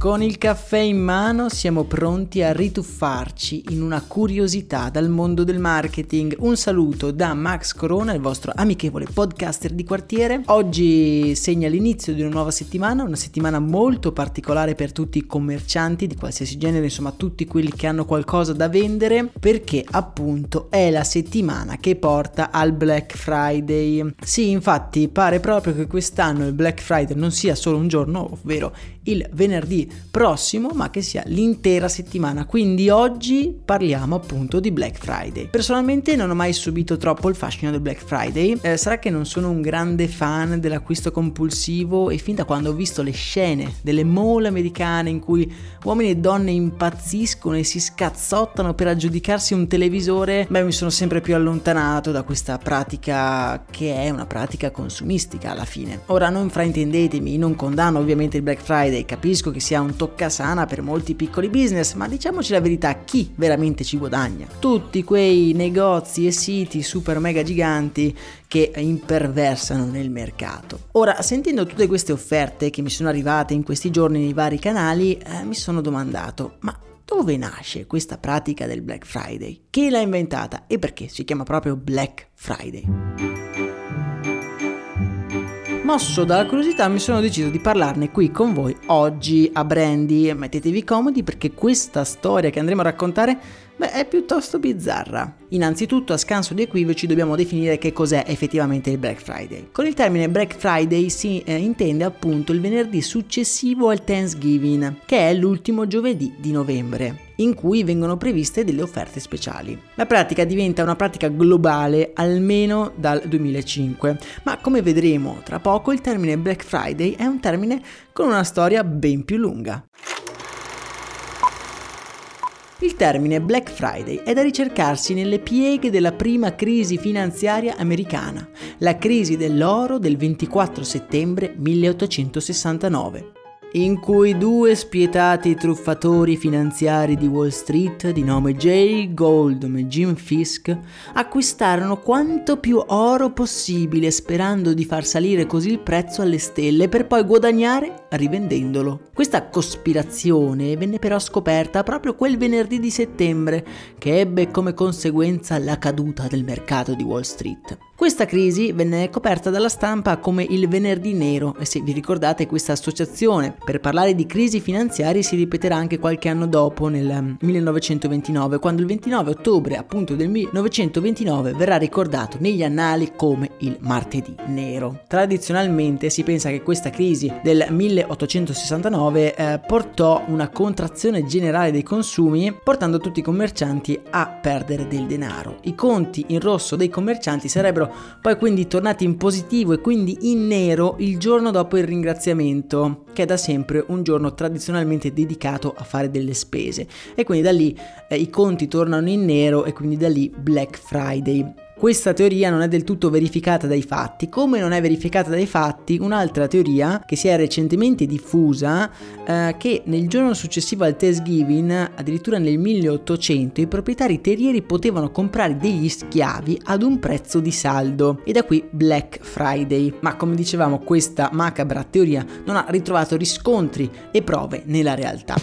Con il caffè in mano siamo pronti a rituffarci in una curiosità dal mondo del marketing. Un saluto da Max Corona, il vostro amichevole podcaster di quartiere. Oggi segna l'inizio di una nuova settimana, una settimana molto particolare per tutti i commercianti di qualsiasi genere, insomma tutti quelli che hanno qualcosa da vendere, perché appunto è la settimana che porta al Black Friday. Sì, infatti pare proprio che quest'anno il Black Friday non sia solo un giorno, ovvero il venerdì prossimo, ma che sia l'intera settimana. Quindi oggi parliamo appunto di Black Friday. Personalmente non ho mai subito troppo il fascino del Black Friday, sarà che non sono un grande fan dell'acquisto compulsivo, e fin da quando ho visto le scene delle mall americane in cui uomini e donne impazziscono e si scazzottano per aggiudicarsi un televisore, mi sono sempre più allontanato da questa pratica, che è una pratica consumistica alla fine. Ora non fraintendetemi, non condanno ovviamente il Black Friday, capisco che sia un toccasana per molti piccoli business, ma diciamoci la verità, chi veramente ci guadagna? Tutti quei negozi e siti super mega giganti che imperversano nel mercato. Ora, sentendo tutte queste offerte che mi sono arrivate in questi giorni nei vari canali, mi sono domandato, ma dove nasce questa pratica del Black Friday? Chi l'ha inventata e perché si chiama proprio Black Friday? Mosso dalla curiosità mi sono deciso di parlarne qui con voi oggi a Brandy. Mettetevi comodi perché questa storia che andremo a raccontare è piuttosto bizzarra. Innanzitutto, a scanso di equivoci, dobbiamo definire che cos'è effettivamente il Black Friday. Con il termine Black Friday si intende appunto il venerdì successivo al Thanksgiving, che è l'ultimo giovedì di novembre, in cui vengono previste delle offerte speciali. La pratica diventa una pratica globale almeno dal 2005, ma come vedremo tra poco il termine Black Friday è un termine con una storia ben più lunga. Il termine Black Friday è da ricercarsi nelle pieghe della prima crisi finanziaria americana, la crisi dell'oro del 24 settembre 1869. In cui due spietati truffatori finanziari di Wall Street di nome Jay Goldman e Jim Fisk acquistarono quanto più oro possibile sperando di far salire così il prezzo alle stelle per poi guadagnare rivendendolo. Questa cospirazione venne però scoperta proprio quel venerdì di settembre, che ebbe come conseguenza la caduta del mercato di Wall Street. Questa crisi venne coperta dalla stampa come il venerdì nero, e se vi ricordate questa associazione per parlare di crisi finanziarie si ripeterà anche qualche anno dopo, nel 1929, quando il 29 ottobre appunto del 1929 verrà ricordato negli annali come il martedì nero. Tradizionalmente si pensa che questa crisi del 1869 portò una contrazione generale dei consumi, portando tutti i commercianti a perdere del denaro. I conti in rosso dei commercianti sarebbero poi quindi tornati in positivo e quindi in nero il giorno dopo il ringraziamento, che è da sempre un giorno tradizionalmente dedicato a fare delle spese, e quindi da lì i conti tornano in nero e quindi da lì Black Friday. Questa teoria non è del tutto verificata dai fatti, come non è verificata dai fatti un'altra teoria che si è recentemente diffusa, che nel giorno successivo al Thanksgiving, addirittura nel 1800, i proprietari terrieri potevano comprare degli schiavi ad un prezzo di saldo, e da qui Black Friday. Ma come dicevamo, questa macabra teoria non ha ritrovato riscontri e prove nella realtà.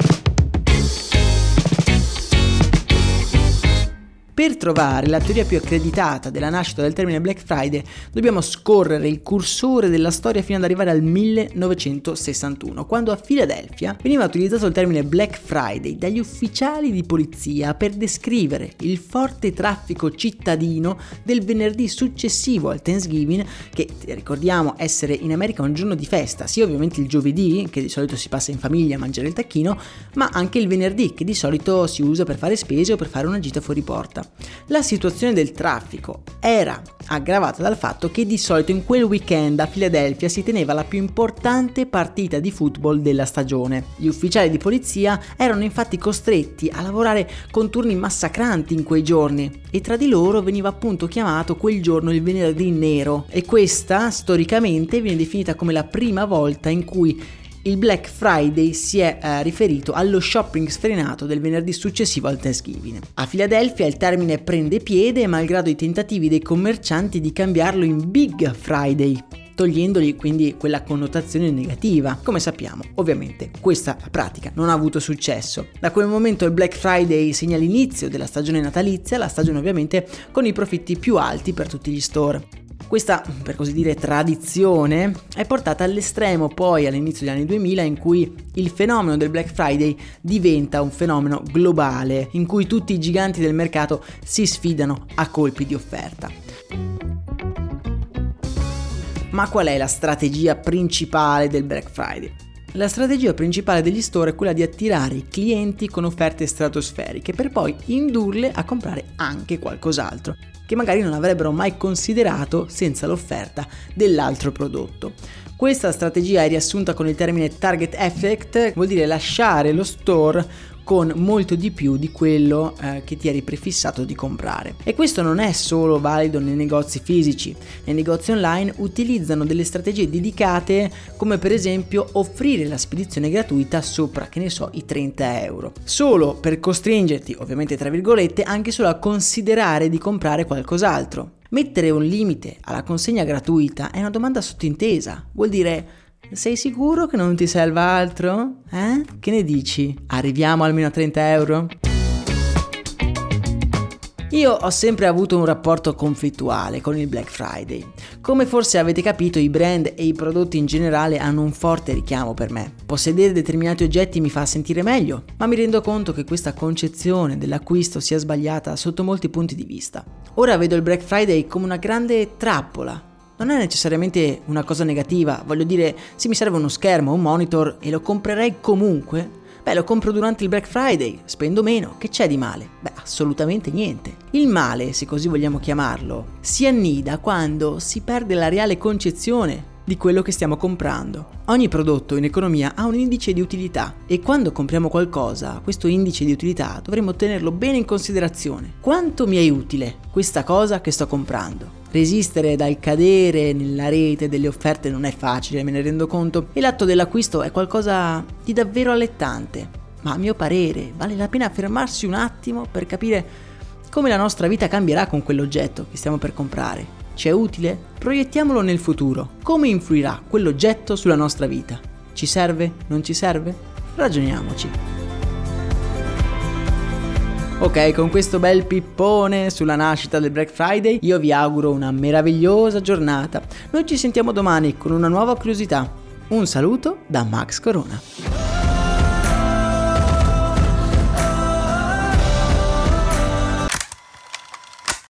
Per trovare la teoria più accreditata della nascita del termine Black Friday, dobbiamo scorrere il cursore della storia fino ad arrivare al 1961, quando a Filadelfia veniva utilizzato il termine Black Friday dagli ufficiali di polizia per descrivere il forte traffico cittadino del venerdì successivo al Thanksgiving, che ricordiamo essere in America un giorno di festa, sia ovviamente il giovedì, che di solito si passa in famiglia a mangiare il tacchino, ma anche il venerdì, che di solito si usa per fare spese o per fare una gita fuori porta. La situazione del traffico era aggravata dal fatto che di solito in quel weekend a Filadelfia si teneva la più importante partita di football della stagione. Gli ufficiali di polizia erano infatti costretti a lavorare con turni massacranti in quei giorni, e tra di loro veniva appunto chiamato quel giorno il venerdì nero, e questa storicamente viene definita come la prima volta in cui il Black Friday si è riferito allo shopping sfrenato del venerdì successivo al Thanksgiving. A Filadelfia il termine prende piede malgrado i tentativi dei commercianti di cambiarlo in Big Friday, togliendogli quindi quella connotazione negativa. Come sappiamo, ovviamente questa pratica non ha avuto successo. Da quel momento il Black Friday segna l'inizio della stagione natalizia, la stagione ovviamente con i profitti più alti per tutti gli store. Questa, per così dire, tradizione è portata all'estremo poi all'inizio degli anni 2000, in cui il fenomeno del Black Friday diventa un fenomeno globale, in cui tutti i giganti del mercato si sfidano a colpi di offerta. Ma qual è la strategia principale del Black Friday? La strategia principale degli store è quella di attirare i clienti con offerte stratosferiche per poi indurle a comprare anche qualcos'altro, che magari non avrebbero mai considerato senza l'offerta dell'altro prodotto. Questa strategia è riassunta con il termine target effect, vuol dire lasciare lo store con molto di più di quello che ti eri prefissato di comprare. E questo non è solo valido nei negozi fisici. Nei negozi online utilizzano delle strategie dedicate, come per esempio offrire la spedizione gratuita sopra, che ne so, i 30 euro, solo per costringerti, ovviamente tra virgolette, anche solo a considerare di comprare qualcos'altro. Mettere un limite alla consegna gratuita è una domanda sottintesa, vuol dire: sei sicuro che non ti serva altro? Che ne dici? Arriviamo almeno a 30 euro? Io ho sempre avuto un rapporto conflittuale con il Black Friday. Come forse avete capito, i brand e i prodotti in generale hanno un forte richiamo per me. Possedere determinati oggetti mi fa sentire meglio, ma mi rendo conto che questa concezione dell'acquisto sia sbagliata sotto molti punti di vista. Ora vedo il Black Friday come una grande trappola. Non è necessariamente una cosa negativa, voglio dire, se mi serve uno schermo o un monitor e lo comprerei comunque, lo compro durante il Black Friday, spendo meno, che c'è di male? Assolutamente niente. Il male, se così vogliamo chiamarlo, si annida quando si perde la reale concezione di quello che stiamo comprando. Ogni prodotto in economia ha un indice di utilità, e quando compriamo qualcosa, questo indice di utilità dovremmo tenerlo bene in considerazione. Quanto mi è utile questa cosa che sto comprando? Resistere dal cadere nella rete delle offerte non è facile, me ne rendo conto, e l'atto dell'acquisto è qualcosa di davvero allettante. Ma a mio parere vale la pena fermarsi un attimo per capire come la nostra vita cambierà con quell'oggetto che stiamo per comprare. Ci è utile? Proiettiamolo nel futuro. Come influirà quell'oggetto sulla nostra vita? Ci serve? Non ci serve? Ragioniamoci. Ok, con questo bel pippone sulla nascita del Black Friday, io vi auguro una meravigliosa giornata. Noi ci sentiamo domani con una nuova curiosità. Un saluto da Max Corona.